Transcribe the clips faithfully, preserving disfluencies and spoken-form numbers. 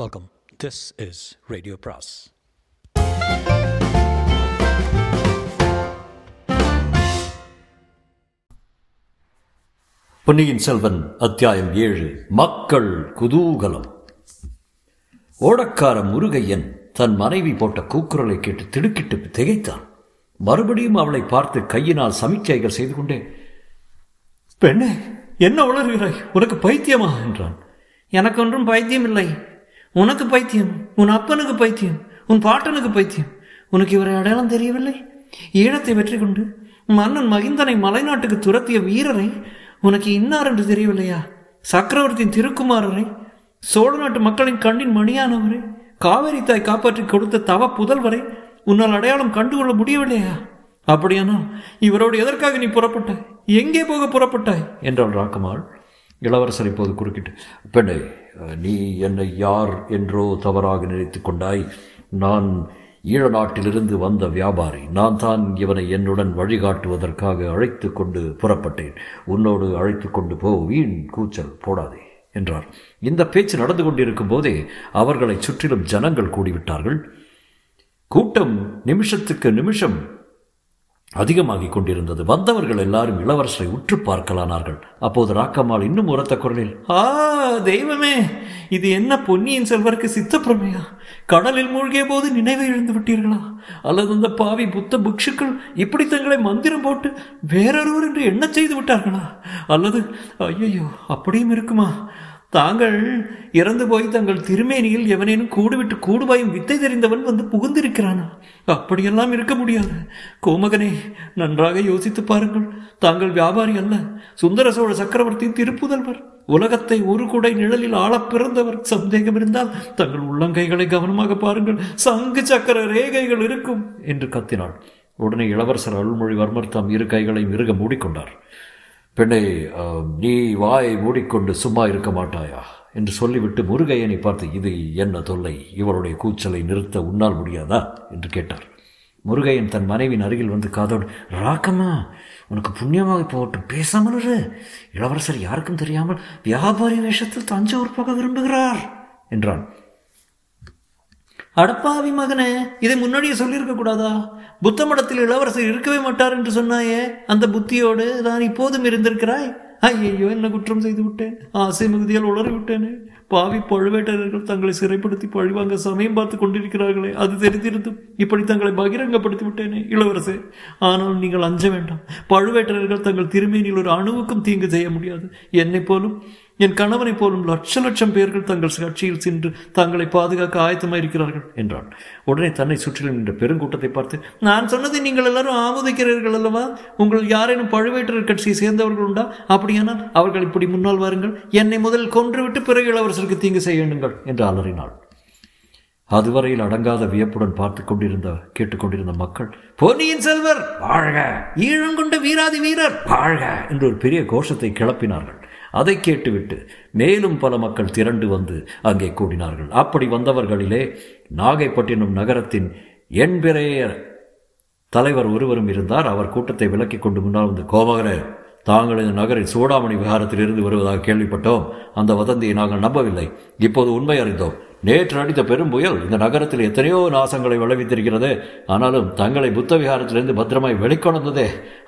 Welcome. This is radio Bras. Ponniyin Selvan அத்தியாயம் ஏழு. மக்கள் குதூகலம். ஓடக்கார முருகையன் தன் மனைவி போட்ட கூக்குரலை கேட்டு திடுக்கிட்டு திகைத்தான். மறுபடியும் அவளை பார்த்து கையினால் சமிக்கைகள் செய்து கொண்டே, பெண்ணே, என்ன உளறுகிறாய்? உனக்கு பைத்தியமா என்றான். எனக்கு ஒன்றும் பைத்தியம் இல்லை. உனக்கு பைத்தியம், உன் அப்பனுக்கு பைத்தியம், உன் பாட்டனுக்கு பைத்தியம். உனக்கு இவரை அடையாளம் தெரியவில்லை? ஈழத்தை வெற்றி கொண்டு மன்னன் மகிந்தனை மலைநாட்டுக்கு துரத்திய வீரரை உனக்கு இன்னார் என்று தெரியவில்லையா? சக்கரவர்த்தியின் திருக்குமாரரை, சோழ நாட்டு மக்களின் கண்ணின் மணியானவரை, காவேரி தாய் காப்பாற்றி கொடுத்த தவ புதல்வரை உன்னால் அடையாளம் கண்டுகொள்ள முடியவில்லையா? அப்படியானால் இவரோடு எதற்காக நீ புறப்பட்டாய்? எங்கே போக புறப்பட்டாய் என்றாள் ராக்கமாள். இளவரசர் இப்போது குறுக்கிட்டு, பெண்ணே, நீ என்னை யார் என்றோ தவறாக நினைத்து கொண்டாய். நான் ஈழ நாட்டிலிருந்து வந்த வியாபாரி. நான் தான் இவனை என்னுடன் வழிகாட்டுவதற்காக அழைத்து கொண்டு புறப்பட்டேன். உன்னோடு அழைத்து கொண்டு போ, வீண் கூச்சல் போடாதே என்றார். இந்த பேச்சு நடந்து கொண்டிருக்கும் போதே அவர்களை சுற்றிலும் ஜனங்கள் கூடிவிட்டார்கள். கூட்டம் நிமிஷத்துக்கு நிமிஷம் அதிகமாகிக் கொண்டிருந்தது. வந்தவர்கள் எல்லாரும் இளவரசரை உற்று பார்க்கலானார்கள். அப்போது ராக்கம்மாள் இன்னும் உரத்த குரலில், ஆ தெய்வமே, இது என்ன பொன்னியின் செல்வருக்கு சித்தப்பிரமையா? கடலில் மூழ்கிய போது நினைவை இழந்து விட்டீர்களா? அல்லது அந்த பாவி புத்த பிக்ஷுக்கள் இப்படி தங்களை மந்திரம் போட்டு வேறொருவர் என்று என்ன செய்து விட்டார்களா? அல்லது ஐயோ, அப்படியும் இருக்குமா? தாங்கள் இறந்து போய் தங்கள் திருமேனியில் எவனேனும் கூடுவிட்டு கூடுவாயும் வித்தை தெரிந்தவன் வந்து புகுந்திருக்கிறானா? அப்படியெல்லாம் இருக்க முடியாது. கோமகனே, நன்றாக யோசித்து பாருங்கள். தாங்கள் வியாபாரி அல்ல, சுந்தர சோழ சக்கரவர்த்தியின் திருப்புதல்வர், உலகத்தை ஒரு குடை நிழலில் ஆள பிறந்தவர். சந்தேகம் இருந்தால் தங்கள் உள்ளங்கைகளை கவனமாக பாருங்கள், சங்கு சக்கர ரேகைகள் இருக்கும் என்று கத்தினாள். உடனே இளவரசர் அருள்மொழிவர்மர் தாம் இரு கைகளை மிருக மூடிக்கொண்டார். பெண்ணை, நீ வாயை மூடிக்கொண்டு சும்மா இருக்க மாட்டாயா என்று சொல்லிவிட்டு முருகையனை பார்த்து, இது என்ன தொல்லை? இவருடைய கூச்சலை நிறுத்த உன்னால் முடியாதா என்று கேட்டார். முருகையன் தன் மனைவின் அருகில் வந்து காதோடு, ராக்கம்மா, உனக்கு புண்ணியமாக போட்டு பேசாமல் இரு. இளவரசர் யாருக்கும் தெரியாமல் வியாபாரி வேஷத்தில் தஞ்சாவூர் போக விரும்புகிறார் என்றான். அடப்பாவி மகனே, இதை முன்னாடியே சொல்லியிருக்க கூடாதா? புத்த மடத்தில் இளவரசர் இருக்கவே மாட்டார் என்று சொன்னாயே, அந்த புத்தியோடு தான் இப்போதும் இருந்திருக்கிறாய். ஐயோ, என்ன குற்றம் செய்து விட்டேன்? ஆசை மிகுதியால் உளறி விட்டேனே. பாவி பழுவேட்டரர்கள் தங்களை சிறைப்படுத்தி பழிவாங்க சமயம் பார்த்து கொண்டிருக்கிறார்களே, அது தெரிந்திருந்தும் இப்படி தங்களை பகிரங்கப்படுத்தி விட்டேனே இளவரசே. ஆனால் நீங்கள் அஞ்ச வேண்டாம். பழுவேட்டரர்கள் தங்கள் திருமேனியில் ஒரு அணுவுக்கும் தீங்கு செய்ய முடியாது. என்னை போலும், என் கணவனை போலும் லட்ச லட்சம் பேர்கள் தங்கள் கட்சியில் சென்று தங்களை பாதுகாக்க ஆயத்தமாயிருக்கிறார்கள் என்றான். உடனே தன்னை சுற்றிலும் நின்ற பெருங்கூட்டத்தை பார்த்து, நான் சொன்னதை நீங்கள் எல்லாரும் ஆமோதிக்கிறீர்கள் அல்லவா? உங்கள் யாரேனும் பழுவேட்டரர் கட்சியை சேர்ந்தவர்கள் உண்டா? அப்படியானால் அவர்கள் இப்படி முன்னால் வாருங்கள். என்னை முதல் கொன்றுவிட்டு பிறகு இளவரசருக்கு தீங்கு செய்ய வேண்டுங்கள் என்று அலறினாள். அதுவரையில் அடங்காத வியப்புடன் பார்த்து கொண்டிருந்த கேட்டுக்கொண்டிருந்த மக்கள், பொன்னியின் செல்வர் வாழ்க, ஈழங்கொண்ட வீராதி வீரர் வாழ்க என்று ஒரு பெரிய கோஷத்தை கிளப்பினார்கள். அதை கேட்டுவிட்டு மேலும் பல மக்கள் திரண்டு வந்து அங்கே கூடினார்கள். அப்படி வந்தவர்களிலே நாகைப்பட்டினம் நகரத்தின் என்பெரையர் தலைவர் ஒருவரும் இருந்தார். அவர் கூட்டத்தை விலக்கி கொண்டு முன்னால் வந்து, கோமகரே, தாங்கள் இந்த நகரில் சூடாமணி விகாரத்தில் இருந்து வருவதாக கேள்விப்பட்டோம். அந்த வதந்தியை நாங்கள் நம்பவில்லை. இப்போது உண்மை அறிந்தோம். நேற்று அடித்த பெரும் புயல் இந்த நகரத்தில் எத்தனையோ நாசங்களை விளைவித்திருக்கிறது. ஆனாலும் தங்களை புத்த விகாரத்திலிருந்து பத்திரமாய் வெளிக்கொணர்ந்ததே,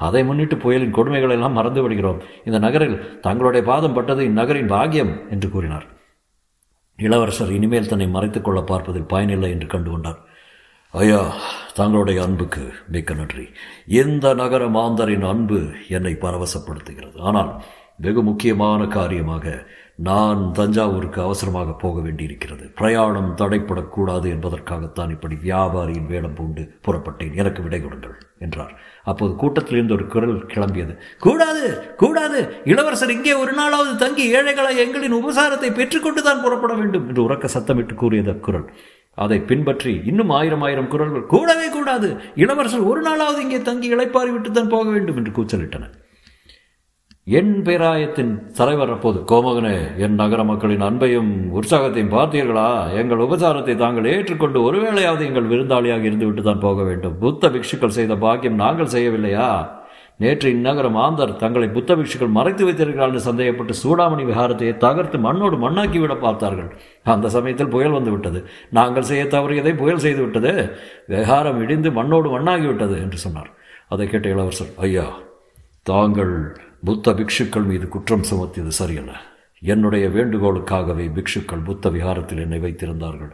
அதை முன்னிட்டு புயலின் கொடுமைகளை எல்லாம் மறந்து விடுகிறோம். இந்த நகரில் தங்களுடைய பாதம் பட்டது இந்நகரின் பாக்கியம் என்று கூறினார். இளவரசர் இனிமேல் தன்னை மறைத்துக் கொள்ள பார்ப்பதில் பயனில்லை என்று கண்டுகொண்டார். ஐயா, தங்களுடைய அன்புக்கு மிக்க நன்றி. இந்த நகர மாந்தரின் அன்பு என்னை பரவசப்படுத்துகிறது. ஆனால் வெகு முக்கியமான காரியமாக நான் தஞ்சாவூருக்கு அவசரமாக போக வேண்டியிருக்கிறது. பிரயாணம் தடைப்படக்கூடாது என்பதற்காகத்தான் இப்படி வியாபாரியின் வேடம் பூண்டு புறப்பட்டேன். எனக்கு விடை கொடுங்கள் என்றார். அப்போது கூட்டத்திலிருந்து ஒரு குரல் கிளம்பியது, கூடாது கூடாது, இளவரசர் இங்கே ஒரு நாளாவது தங்கி ஏழைகளாய் எங்களின் உபசாரத்தை பெற்றுக்கொண்டு தான் புறப்பட வேண்டும் என்று உரக்க சத்தமிட்டு கூறியது குரல். அதை பின்பற்றி இன்னும் ஆயிரம் ஆயிரம் குரல்கள், கூடவே கூடாது, இளவரசர் ஒரு நாளாவது இங்கே தங்கி இளைப்பாறி விட்டுத்தான் போக வேண்டும் என்று கூச்சலிட்டன. என் பேராயத்தின் தலைவர் அப்போது, கோமகனே, என் நகர மக்களின் அன்பையும் உற்சாகத்தையும் பார்த்தீர்களா? எங்கள் உபசாரத்தை தாங்கள் ஏற்றுக்கொண்டு ஒருவேளையாவது எங்கள் விருந்தாளியாக இருந்துவிட்டு தான் போக வேண்டும். புத்த பிக்ஷுக்கள் செய்த பாக்கியம் நாங்கள் செய்யவில்லையா? நேற்று இந்நகரம் ஆந்தர் தங்களை புத்த பிக்ஷுக்கள் மறைத்து வைத்திருக்கிறார்கள் என்று சந்தேகப்பட்டு சூடாமணி விகாரத்தையே தகர்த்து மண்ணோடு மண்ணாக்கிவிட பார்த்தார்கள். அந்த சமயத்தில் புயல் வந்துவிட்டது. நாங்கள் செய்ய தவறியதை புயல் செய்துவிட்டது. விகாரம் இடிந்து மண்ணோடு மண்ணாகிவிட்டது என்று சொன்னார். அதை கேட்ட இளவரசர், ஐயா, தாங்கள் புத்த பிக்ஷுக்கள் மீது குற்றம் சுமத்தியது சரியல்ல. என்னுடைய வேண்டுகோளுக்காகவே பிக்ஷுக்கள் புத்த விகாரத்தில் என்னை வைத்திருந்தார்கள்.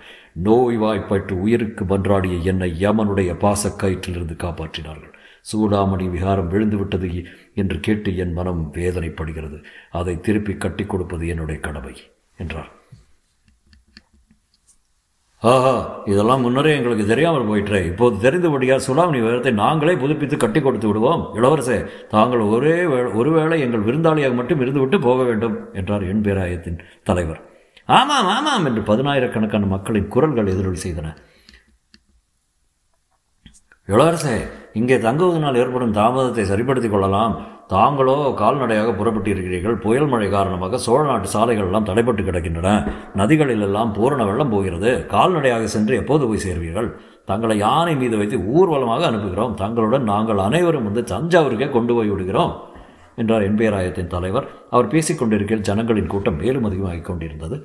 நோய் வாய்ப்பட்டு உயிருக்கு மன்றாடிய என்னை யமனுடைய பாசக்கயிற்றிலிருந்து காப்பாற்றினார்கள். சூடாமணி விகாரம் விழுந்துவிட்டது என்று கேட்டு என் மனம் வேதனைப்படுகிறது. அதை திருப்பி கட்டி கொடுப்பது என்னுடைய கடமை என்றார். ஆஹா, இதெல்லாம் முன்னரே எங்களுக்கு தெரியாமல் போயிற்றே. இப்போது தெரிந்தபடியாக சுடாமணி விகாரத்தை நாங்களே புதுப்பித்து கட்டி கொடுத்து விடுவோம். இளவரசே, தாங்கள் ஒரே ஒருவேளை எங்கள் விருந்தாளியாக மட்டும் இருந்துவிட்டு போக வேண்டும் என்றார் எண்பேராயத்தின் தலைவர். ஆமாம் ஆமாம் என்று பதினாயிரக்கணக்கான மக்களின் குரல்கள் எதிரொலி செய்தன. இளவரசே, இங்கே தங்குவதனால் ஏற்படும் தாமதத்தை சரிப்படுத்திக் கொள்ளலாம். தாங்களோ கால்நடையாக புறப்பட்டு இருக்கிறீர்கள். புயல் மழை காரணமாக சோழ நாட்டு சாலைகள் எல்லாம் தடைப்பட்டு கிடக்கின்றன. நதிகளில் எல்லாம் பூரண வெள்ளம் போகிறது. கால்நடையாக சென்று எப்போது போய் சேர்வீர்கள்? தங்களை யானை மீது வைத்து ஊர்வலமாக அனுப்புகிறோம். தங்களுடன் நாங்கள் அனைவரும் வந்து தஞ்சாவூருக்கே கொண்டு போய் விடுகிறோம் என்றார் எண்பேராயத்தின் தலைவர். அவர் பேசிக்கொண்டிருக்கையில் ஜனங்களின் கூட்டம் மேலும் அதிகமாகிக் கொண்டிருந்தது.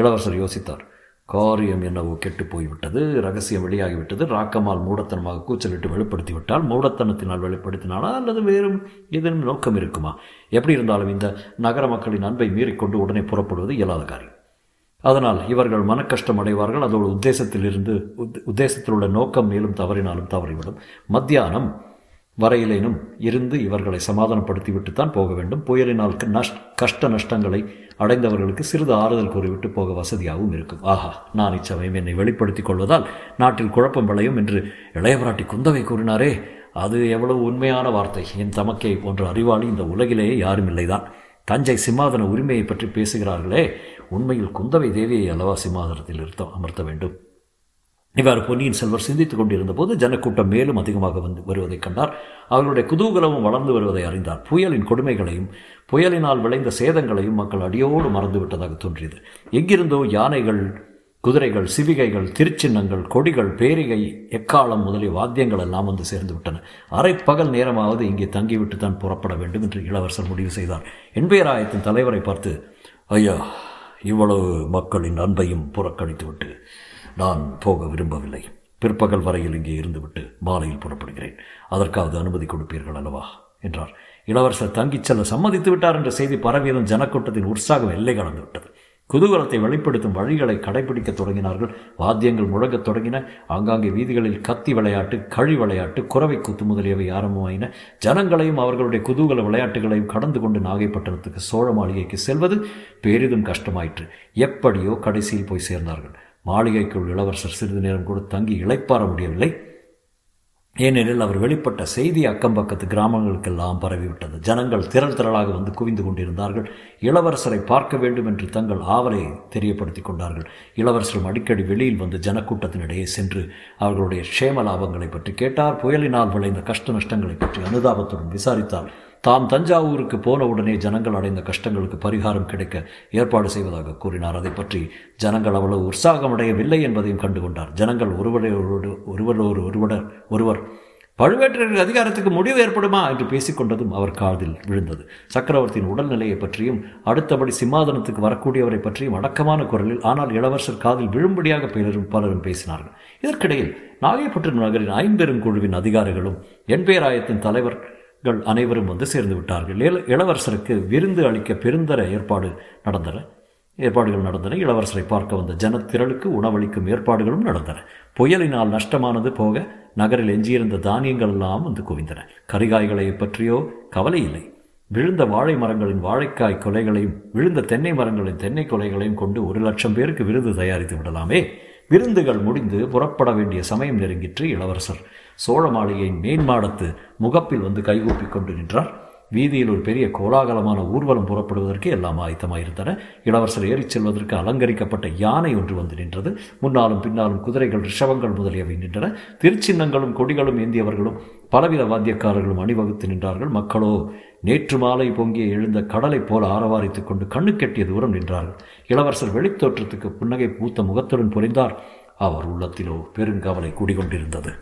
இளவரசர் யோசித்தார். காரியம் என்னவோ கெட்டு போய்விட்டது. ரகசியம் வெளியாகிவிட்டது. ராக்கமால் மூடத்தனமாக கூச்சலிட்டு வெளிப்படுத்திவிட்டால், மூடத்தனத்தினால் வெளிப்படுத்தினாலா அல்லது வேறு ஏதேனும் நோக்கம் இருக்குமா? எப்படி இருந்தாலும் இந்த நகர மக்களின் அன்பை மீறிக்கொண்டு உடனே புறப்படுவது இயலாத காரியம். அதனால் இவர்கள் மன கஷ்டம் அடைவார்கள். அதோடு உத்தேசத்திலிருந்து உத்தேசத்தில் உள்ள நோக்கம் மேலும் தவறினாலும் தவறிவிடும். மத்தியானம் வரையிலேனும் இருந்து இவர்களை சமாதானப்படுத்திவிட்டுத்தான் போக வேண்டும். புயலினால் நஷ் கஷ்ட நஷ்டங்களை அடைந்தவர்களுக்கு சிறிது ஆறுதல் கூறிவிட்டு போக வசதியாகவும் இருக்கும். ஆஹா, நான் இச்சமயம் என்னை வெளிப்படுத்திக் கொள்வதால் நாட்டில் குழப்பம் விளையும் என்று இளையபிராட்டி குந்தவை கூறினாரே, அது எவ்வளவு உண்மையான வார்த்தை! என் தமக்கையை போன்ற அறிவாளி இந்த உலகிலேயே யாரும் இல்லைதான். தஞ்சை சிம்மாதன உரிமையை பற்றி பேசுகிறார்களே, உண்மையில் குந்தவை தேவியை அளவா சிம்மாதனத்தில் இருத்த அமர்த்த வேண்டும். இவ்வாறு பொன்னியின் செல்வர் சிந்தித்துக் கொண்டிருந்த போது ஜனக்கூட்டம் மேலும் அதிகமாக வந்து வருவதைக் கண்டார். அவர்களுடைய குதூகலமும் வளர்ந்து வருவதை அறிந்தார். புயலின் கொடுமைகளையும் புயலினால் விளைந்த சேதங்களையும் மக்கள் அடியோடு மறந்துவிட்டதாக தோன்றியது. எங்கிருந்தோ யானைகள், குதிரைகள், சிவிகைகள், திருச்சின்னங்கள், கொடிகள், பேரிகை, எக்காலம் முதலிய வாத்தியங்கள் எல்லாம் வந்து சேர்ந்து விட்டன. அரைப்பகல் நேரமாவது இங்கே தங்கிவிட்டு தான் புறப்பட வேண்டும் என்று இளவரசர் முடிவு செய்தார். எண்பேராயத்தின் தலைவரை பார்த்து, ஐயா, இவ்வளவு மக்களின் அன்பையும் புறக்கணித்துவிட்டு நான் போக விரும்பவில்லை. பிற்பகல் வரையில் இங்கே இருந்துவிட்டு மாலையில் புறப்படுகிறேன். அதற்காவது அனுமதி கொடுப்பீர்கள் அல்லவா என்றார். இளவரசர் தங்கிச் செல்ல சம்மதித்து விட்டார் என்ற செய்தி பரவியதும் ஜனக்கூட்டத்தின் உற்சாகம் எல்லை கடந்து விட்டது. குதூகலத்தை வெளிப்படுத்தும் வழிகளை கடைபிடிக்க தொடங்கினார்கள். வாத்தியங்கள் முழங்கத் தொடங்கின. ஆங்காங்கே வீதிகளில் கத்தி விளையாட்டு, கழி விளையாட்டு, குறவை குத்து முதலியவை ஆரம்பமாயின. ஜனங்களையும் அவர்களுடைய குதூகல விளையாட்டுகளையும் கடந்து கொண்டு நாகைப்பட்டினத்துக்கு சோழ மாளிகைக்கு செல்வது பெரிதும் கஷ்டமாயிற்று. எப்படியோ கடைசியில் போய் சேர்ந்தார்கள். மாளிகைக்குள் இளவரசர் சிறிது நேரம் கூட தங்கி இளைப்பாற முடியவில்லை. ஏனெனில் அவர் வெளிப்பட்ட செய்தி அக்கம்பக்கத்து கிராமங்களுக்கெல்லாம் பரவிவிட்டது. ஜனங்கள் திரள் திரளாக வந்து குவிந்து கொண்டிருந்தார்கள். இளவரசரை பார்க்க வேண்டும் என்று தங்கள் ஆவலை தெரியப்படுத்தி கொண்டார்கள். இளவரசரும் அடிக்கடி வெளியில் வந்து ஜனக்கூட்டத்தினிடையே சென்று அவர்களுடைய க்ஷேம லாபங்களை பற்றி கேட்டார். புயலினால் விளைந்த கஷ்ட நஷ்டங்களை பற்றி அனுதாபத்துடன் விசாரித்தார். தாம் தஞ்சாவூருக்கு போனவுடனே ஜனங்கள் அடைந்த கஷ்டங்களுக்கு பரிகாரம் கிடைக்க ஏற்பாடு செய்வதாக கூறினார். அதை பற்றி ஜனங்கள் அவ்வளவு உற்சாகமடையவில்லை என்பதையும் கண்டுகொண்டார். ஜனங்கள் ஒருவரை ஒருவரோடு ஒருவரோடு ஒருவர் ஒருவர் பழுவேற்றையர்கள் அதிகாரத்துக்கு முடிவு ஏற்படுமா என்று பேசிக்கொண்டதும் அவர் காதில் விழுந்தது. சக்கரவர்த்தியின் உடல்நிலையை பற்றியும் அடுத்தபடி சிம்மாதனத்துக்கு வரக்கூடியவரை பற்றியும் அடக்கமான குரலில், ஆனால் இளவரசர் காதில் விழும்படியாக பலரும் பலரும் பேசினார்கள். இதற்கிடையில் நாகைப்பட்டினம் நகரின் ஐம்பெரும் குழுவின் அதிகாரிகளும் எண்பேராயத்தின் தலைவர் அனைவரும் வந்து சேர்ந்து விட்டார்கள். இளவரசருக்கு விருந்து அளிக்க பெருந்தர ஏற்பாடு நடந்தன ஏற்பாடுகள் நடந்தன. இளவரசரை பார்க்க வந்த ஜனத்திரளுக்கு உணவளிக்கும் ஏற்பாடுகளும் நடந்தன. புயலினால் நஷ்டமானது போக நகரில் எஞ்சியிருந்த தானியங்கள் எல்லாம் வந்து குவிந்தன. கரிகாய்களை பற்றியோ கவலை இல்லை. விழுந்த வாழை மரங்களின் வாழைக்காய் கொலைகளையும் விழுந்த தென்னை மரங்களின் தென்னை கொலைகளையும் கொண்டு ஒரு லட்சம் பேருக்கு விருந்து தயாரித்து விடலாமே. விருந்துகள் முடிந்து புறப்பட வேண்டிய சமயம் நெருங்கிற்று. இளவரசர் சோழ மாளிகையின் மேன்மாடத்து முகப்பில் வந்து கைகூப்பி கொண்டு நின்றார். வீதியில் ஒரு பெரிய கோலாகலமான ஊர்வலம் புறப்படுவதற்கு எல்லாம் ஆயத்தமாயிருந்தன. இளவரசர் ஏறிச் செல்வதற்கு அலங்கரிக்கப்பட்ட யானை ஒன்று வந்து நின்றது. முன்னாலும் பின்னாலும் குதிரைகள், ரிஷபங்கள் முதலியவை நின்றன. திருச்சின்னங்களும் கொடிகளும் ஏந்தியவர்களும் பலவித வாத்தியக்காரர்களும் அணிவகுத்து நின்றார்கள். மக்களோ நேற்று மாலை பொங்கிய எழுந்த கடலை போல ஆரவாரித்துக் கொண்டு கண்ணு கெட்டிய தூரம் நின்றார்கள். இளவரசர் வெளித்தோற்றத்துக்கு புன்னகை பூத்த முகத்துடன் புரிந்தார். அவர் உள்ளத்திலோ பெருங்கவலை குடிகொண்டிருந்தது.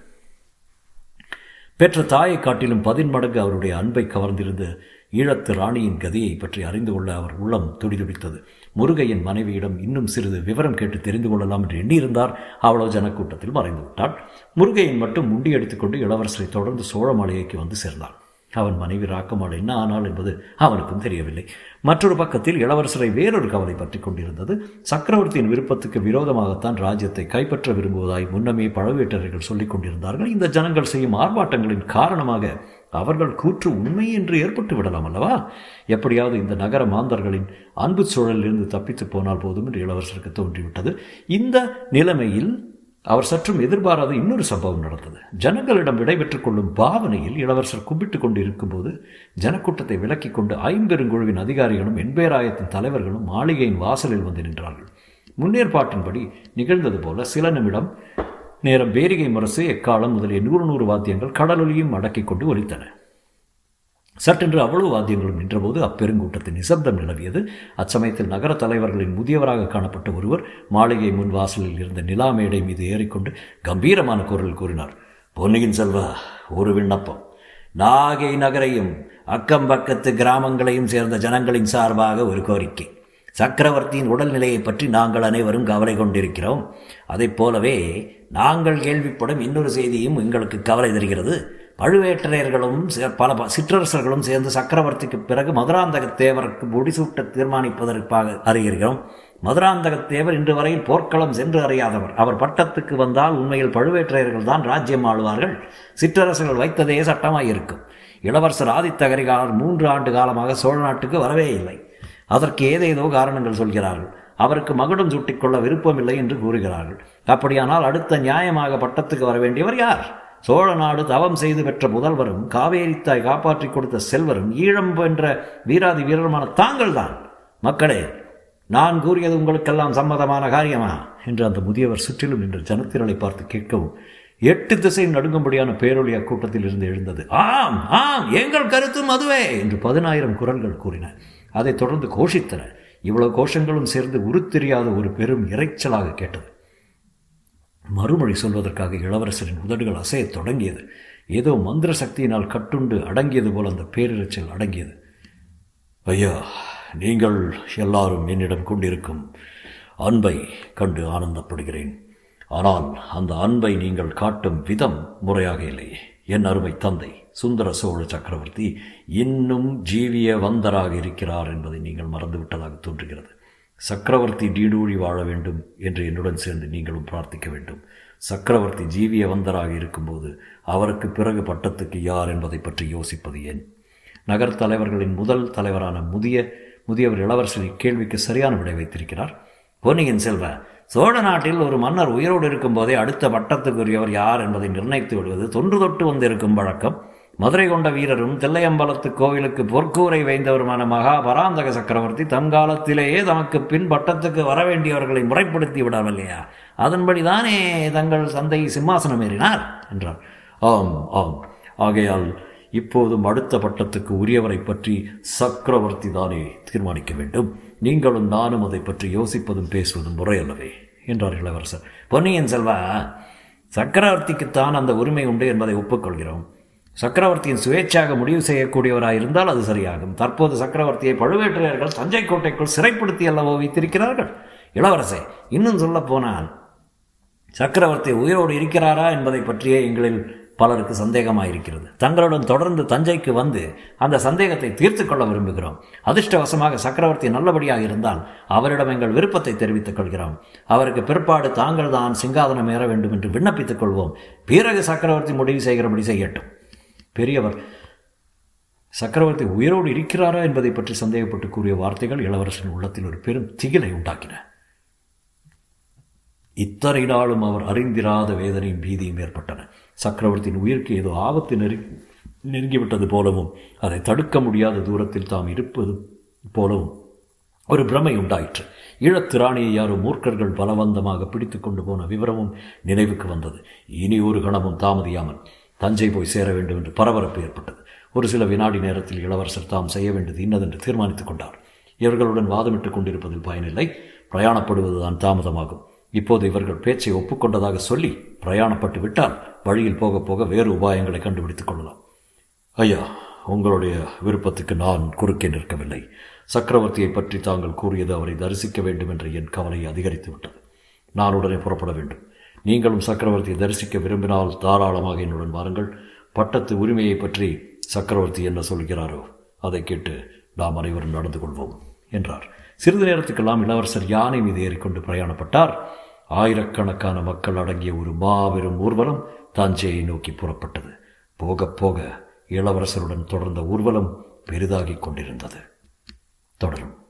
பெற்ற தாயை காட்டிலும் பதின்மடங்கு அவருடைய அன்பை கவர்ந்திருந்த ஈழத்து ராணியின் கதையை பற்றி அறிந்து கொள்ள அவர் உள்ளம் துடிதுடித்தது. முருகையின் மனைவியிடம் இன்னும் சிறிது விவரம் கேட்டு தெரிந்து கொள்ளலாம் என்று எண்ணியிருந்தார். அவளோ ஜனக்கூட்டத்தில் மறைந்து விட்டாள். முருகையின் மட்டும் முண்டியடித்துக்கொண்டு இளவரசரை தொடர்ந்து சோழ மாளிகைக்கு வந்து சேர்ந்தாள். அவன் மனைவி ராக்கமாள் என்ன ஆனாள் என்பது அவனுக்கும் தெரியவில்லை. மற்றொரு பக்கத்தில் இளவரசரை வேறொரு கவலை பற்றி கொண்டிருந்தது. சக்கரவர்த்தியின் விருப்பத்துக்கு விரோதமாகத்தான் ராஜ்யத்தை கைப்பற்ற விரும்புவதாய் முன்னமே பழவேட்டர்கள் சொல்லிக் கொண்டிருந்தார்கள். இந்த ஜனங்கள் செய்யும் ஆர்ப்பாட்டங்களின் காரணமாக அவர்கள் கூற்று உண்மை என்று ஏற்பட்டு விடலாம் அல்லவா? எப்படியாவது இந்த நகர மாந்தர்களின் அன்பு சூழலிலிருந்து தப்பித்து போனால் போதும் என்று இளவரசருக்கு தோன்றிவிட்டது. இந்த நிலைமையில் அவர் சற்றும் எதிர்பாராத இன்னொரு சம்பவம் நடந்தது. ஜனங்களிடம் விடைபெற்றுக் கொள்ளும் பாவனையில் இளவரசர் கும்பிட்டு கொண்டு இருக்கும்போது ஜனக்கூட்டத்தை விலக்கி கொண்டு ஐம்பெருங்குழுவின் அதிகாரிகளும் எண்பேராயத்தின் தலைவர்களும் மாளிகையின் வாசலில் வந்து நின்றார்கள். முன்னேற்பாட்டின்படி நிகழ்ந்தது போல சில நிமிடம் நேரம் பேரிகை முரசு, எக்காலம் முதலிய நூறு நூறு வாத்தியங்கள் கடலொலியும் அடக்கி கொண்டு ஒலித்தன. சட்டென்று அவ்வளவு வாத்தியங்களும் நின்றபோது அப்பெருங்கூட்டத்தின் நிசப்தம் நிலவியது. அச்சமயத்தில் நகர தலைவர்களின் முதியவராக காணப்பட்ட ஒருவர் மாளிகை முன் வாசலில் இருந்த நிலா மேடை மீது ஏறிக்கொண்டு கம்பீரமான குரலில் கூறினார், பொன்னியின் செல்வா, ஒரு விண்ணப்பம். நாகை நகரையும் அக்கம்பக்கத்து கிராமங்களையும் சேர்ந்த ஜனங்களின் சார்பாக ஒரு கோரிக்கை. சக்கரவர்த்தியின் உடல்நிலையை பற்றி நாங்கள் அனைவரும் கவலை கொண்டிருக்கிறோம். அதை போலவே நாங்கள் கேள்விப்படும் இன்னொரு செய்தியும் எங்களுக்கு கவலை தருகிறது. பழுவேட்டரையர்களும் பல சிற்றரசர்களும் சேர்ந்து சக்கரவர்த்திக்கு பிறகு மதுராந்தக தேவருக்கு முடிசூட்ட தீர்மானிப்பதற்காக அறிகிறோம். மதுராந்தக தேவர் இன்று வரையில் போர்க்களம் சென்று அறியாதவர். அவர் பட்டத்துக்கு வந்தால் உண்மையில் பழுவேட்டரையர்கள் தான் ராஜ்யம் ஆளுவார்கள். சிற்றரசர்கள் வைத்ததே சட்டமாக இருக்கும். இளவரசர் ஆதித்த கரிகாலர் மூன்று ஆண்டு காலமாக சோழ நாட்டுக்கு வரவே இல்லை. அதற்கு ஏதேதோ காரணங்கள் சொல்கிறார்கள். அவருக்கு மகுடம் சூட்டிக்கொள்ள விருப்பமில்லை என்று கூறுகிறார்கள். அப்படியானால் அடுத்த நியாயமாக பட்டத்துக்கு வர வேண்டியவர் யார்? சோழ நாடு தவம் செய்து பெற்ற முதல்வரும் காவேரித்தாய் காப்பாற்றி கொடுத்த செல்வரும் ஈழம் என்ற வீராதி வீரருமான தாங்கள் தான். மக்களே, நான் கூறியது உங்களுக்கெல்லாம் சம்மதமான காரியமா என்று அந்த முதியவர் சுற்றிலும் நின்ற ஜனத்திரலை பார்த்து கேட்கவும் எட்டு திசையும் நடுங்கும்படியான பேரொழி அக்கூட்டத்தில் இருந்து எழுந்தது. ஆம் ஆம், எங்கள் கருத்தும் அதுவே என்று பதினாயிரம் குரல்கள் கூறின. அதை தொடர்ந்து கோஷித்தன. இவ்வளவு கோஷங்களும் சேர்ந்து உருத்தெரியாத ஒரு பெரும் இறைச்சலாக கேட்டது. மறுமொழி சொல்வதற்காக இளவரசரின் உதடுகள் அசையத் தொடங்கியது. ஏதோ மந்திர சக்தியினால் கட்டுண்டு அடங்கியது போல் அந்த பேரிரைச்சல் அடங்கியது. ஐயா, நீங்கள் எல்லாரும் என்னிடம் கொண்டிருக்கும் அன்பை கண்டு ஆனந்தப்படுகிறேன். ஆனால் அந்த அன்பை நீங்கள் காட்டும் விதம் முறையாக இல்லை. என் அருமை தந்தை சுந்தர சோழ சக்கரவர்த்தி இன்னும் ஜீவிய வந்தராக இருக்கிறார் என்பதை நீங்கள் மறந்துவிட்டதாக தோன்றுகிறது. சக்கரவர்த்தி நீடூழி வாழ வேண்டும் என்று என்னுடன் சேர்ந்து நீங்களும் பிரார்த்திக்க வேண்டும். சக்கரவர்த்தி ஜீவிய வந்தராக இருக்கும்போது அவருக்கு பிறகு பட்டத்துக்கு யார் என்பதை பற்றி யோசிப்பது ஏன்? நகர் தலைவர்களின் முதல் தலைவரான முதிய முதியவர் இளவரசரின் கேள்விக்கு சரியான விடை வைத்திருக்கிறார். பொன்னியின் செல்வ, சோழ நாட்டில் ஒரு மன்னர் உயிரோடு இருக்கும்போதே அடுத்த பட்டத்துக்குரியவர் யார் என்பதை நிர்ணயித்து விடுவது தொன்று தொட்டு வந்திருக்கும் வழக்கம். மதுரை கொண்ட வீரரும் தில்லையம்பலத்து கோவிலுக்கு பொற்கூரை வைந்தவருமான மகா பராந்தக சக்கரவர்த்தி தங்காலத்திலேயே தமக்கு பின் பட்டத்துக்கு வர வேண்டியவர்களை முறைப்படுத்தி விடவில்லையா? அதன்படிதானே தங்கள் தந்தை சிம்மாசனம் ஏறினார் என்றார். ஆம் ஆம், ஆகையால் இப்போதும் அடுத்த பட்டத்துக்கு உரியவரை பற்றி சக்கரவர்த்தி தானே தீர்மானிக்க வேண்டும். நீங்களும் நானும் அதை பற்றி யோசிப்பதும் பேசுவதும் முறையல்லவே என்றார் இளவரசர். பொன்னியின் செல்வா, சக்கரவர்த்திக்குத்தான் அந்த உரிமை உண்டு என்பதை ஒப்புக்கொள்கிறோம். சக்கரவர்த்தியின் சுயேட்சாக முடிவு செய்யக்கூடியவராயிருந்தால் அது சரியாகும். தற்போது சக்கரவர்த்தியை பழுவேட்டரையர்கள் தஞ்சை கோட்டைக்குள் சிறைப்படுத்தி அல்லவோ வைத்திருக்கிறார்கள். இளவரசே, இன்னும் சொல்ல போனால் சக்கரவர்த்தி உயிரோடு இருக்கிறாரா என்பதை பற்றியே எங்களில் பலருக்கு சந்தேகமாயிருக்கிறது. தங்களுடன் தொடர்ந்து தஞ்சைக்கு வந்து அந்த சந்தேகத்தை தீர்த்து கொள்ள விரும்புகிறோம். அதிர்ஷ்டவசமாக சக்கரவர்த்தி நல்லபடியாக இருந்தால் அவரிடம் எங்கள் விருப்பத்தை தெரிவித்துக் கொள்கிறோம். அவருக்கு பிற்பாடு தாங்கள் தான் சிங்காதனம் ஏற வேண்டும் என்று விண்ணப்பித்துக் கொள்வோம். பிறகு சக்கரவர்த்தி முடிவு செய்கிறபடி செய்யட்டும். பெரியவர் சக்கரவர்த்தி உயிரோடு இருக்கிறாரா என்பதை பற்றி சந்தேகப்பட்டு கூறிய வார்த்தைகள் இளவரசன் உள்ளத்தில் ஒரு பெரும் திகிலை உண்டாக்கின. இத்தனை நாளும் அவர் அறிந்திராத வேதனையும் பீதியும் ஏற்பட்டன. சக்கரவர்த்தியின் உயிருக்கு ஏதோ ஆபத்து நெரு நெருங்கிவிட்டது போலவும் அதை தடுக்க முடியாத தூரத்தில் தாம் இருப்பது போலவும் ஒரு பிரமை உண்டாயிற்று. ஈழத்து ராணியை யாரோ மூர்க்கர்கள் பலவந்தமாக பிடித்து கொண்டு போன விவரமும் நினைவுக்கு வந்தது. இனி ஒரு கணமும் தாமதியாமல் தஞ்சை போய் சேர வேண்டும் என்று பரபரப்பு ஏற்பட்டது. ஒரு சில வினாடி நேரத்தில் இளவரசர் தாம் செய்ய வேண்டியது இன்னதென்று தீர்மானித்துக் கொண்டார். இவர்களுடன் வாதமிட்டுக் கொண்டிருப்பதில் பயனில்லை. பிரயாணப்படுவதுதான் தாமதமாகும். இப்போது இவர்கள் பேச்சை ஒப்புக்கொண்டதாக சொல்லி பிரயாணப்பட்டு விட்டால் வழியில் போக போக வேறு உபாயங்களை கண்டுபிடித்துக் கொள்ளலாம். ஐயா, உங்களுடைய விருப்பத்துக்கு நான் குறுக்கே நிற்கவில்லை. சக்கரவர்த்தியை பற்றி தாங்கள் கூறியது அவரை தரிசிக்க வேண்டும் என்ற என் கவலையை அதிகரித்து விட்டது. நான் உடனே புறப்பட வேண்டும். நீங்களும் சக்கரவர்த்தியை தரிசிக்க விரும்பினால் தாராளமாக என்னுடன் வாருங்கள். பட்டத்து உரிமையை பற்றி சக்கரவர்த்தி என்ன சொல்கிறாரோ அதை கேட்டு நாம் அனைவரும் நடந்து கொள்வோம் என்றார். சிறிது நேரத்துக்கெல்லாம் இளவரசர் யானை மீது ஏறிக்கொண்டு பிரயாணப்பட்டார். ஆயிரக்கணக்கான மக்கள் அடங்கிய ஒரு மாபெரும் ஊர்வலம் தஞ்சையை நோக்கி புறப்பட்டது. போக போக இளவரசருடன் தொடர்ந்த ஊர்வலம் பெரிதாகிக் கொண்டிருந்தது. தொடரும்.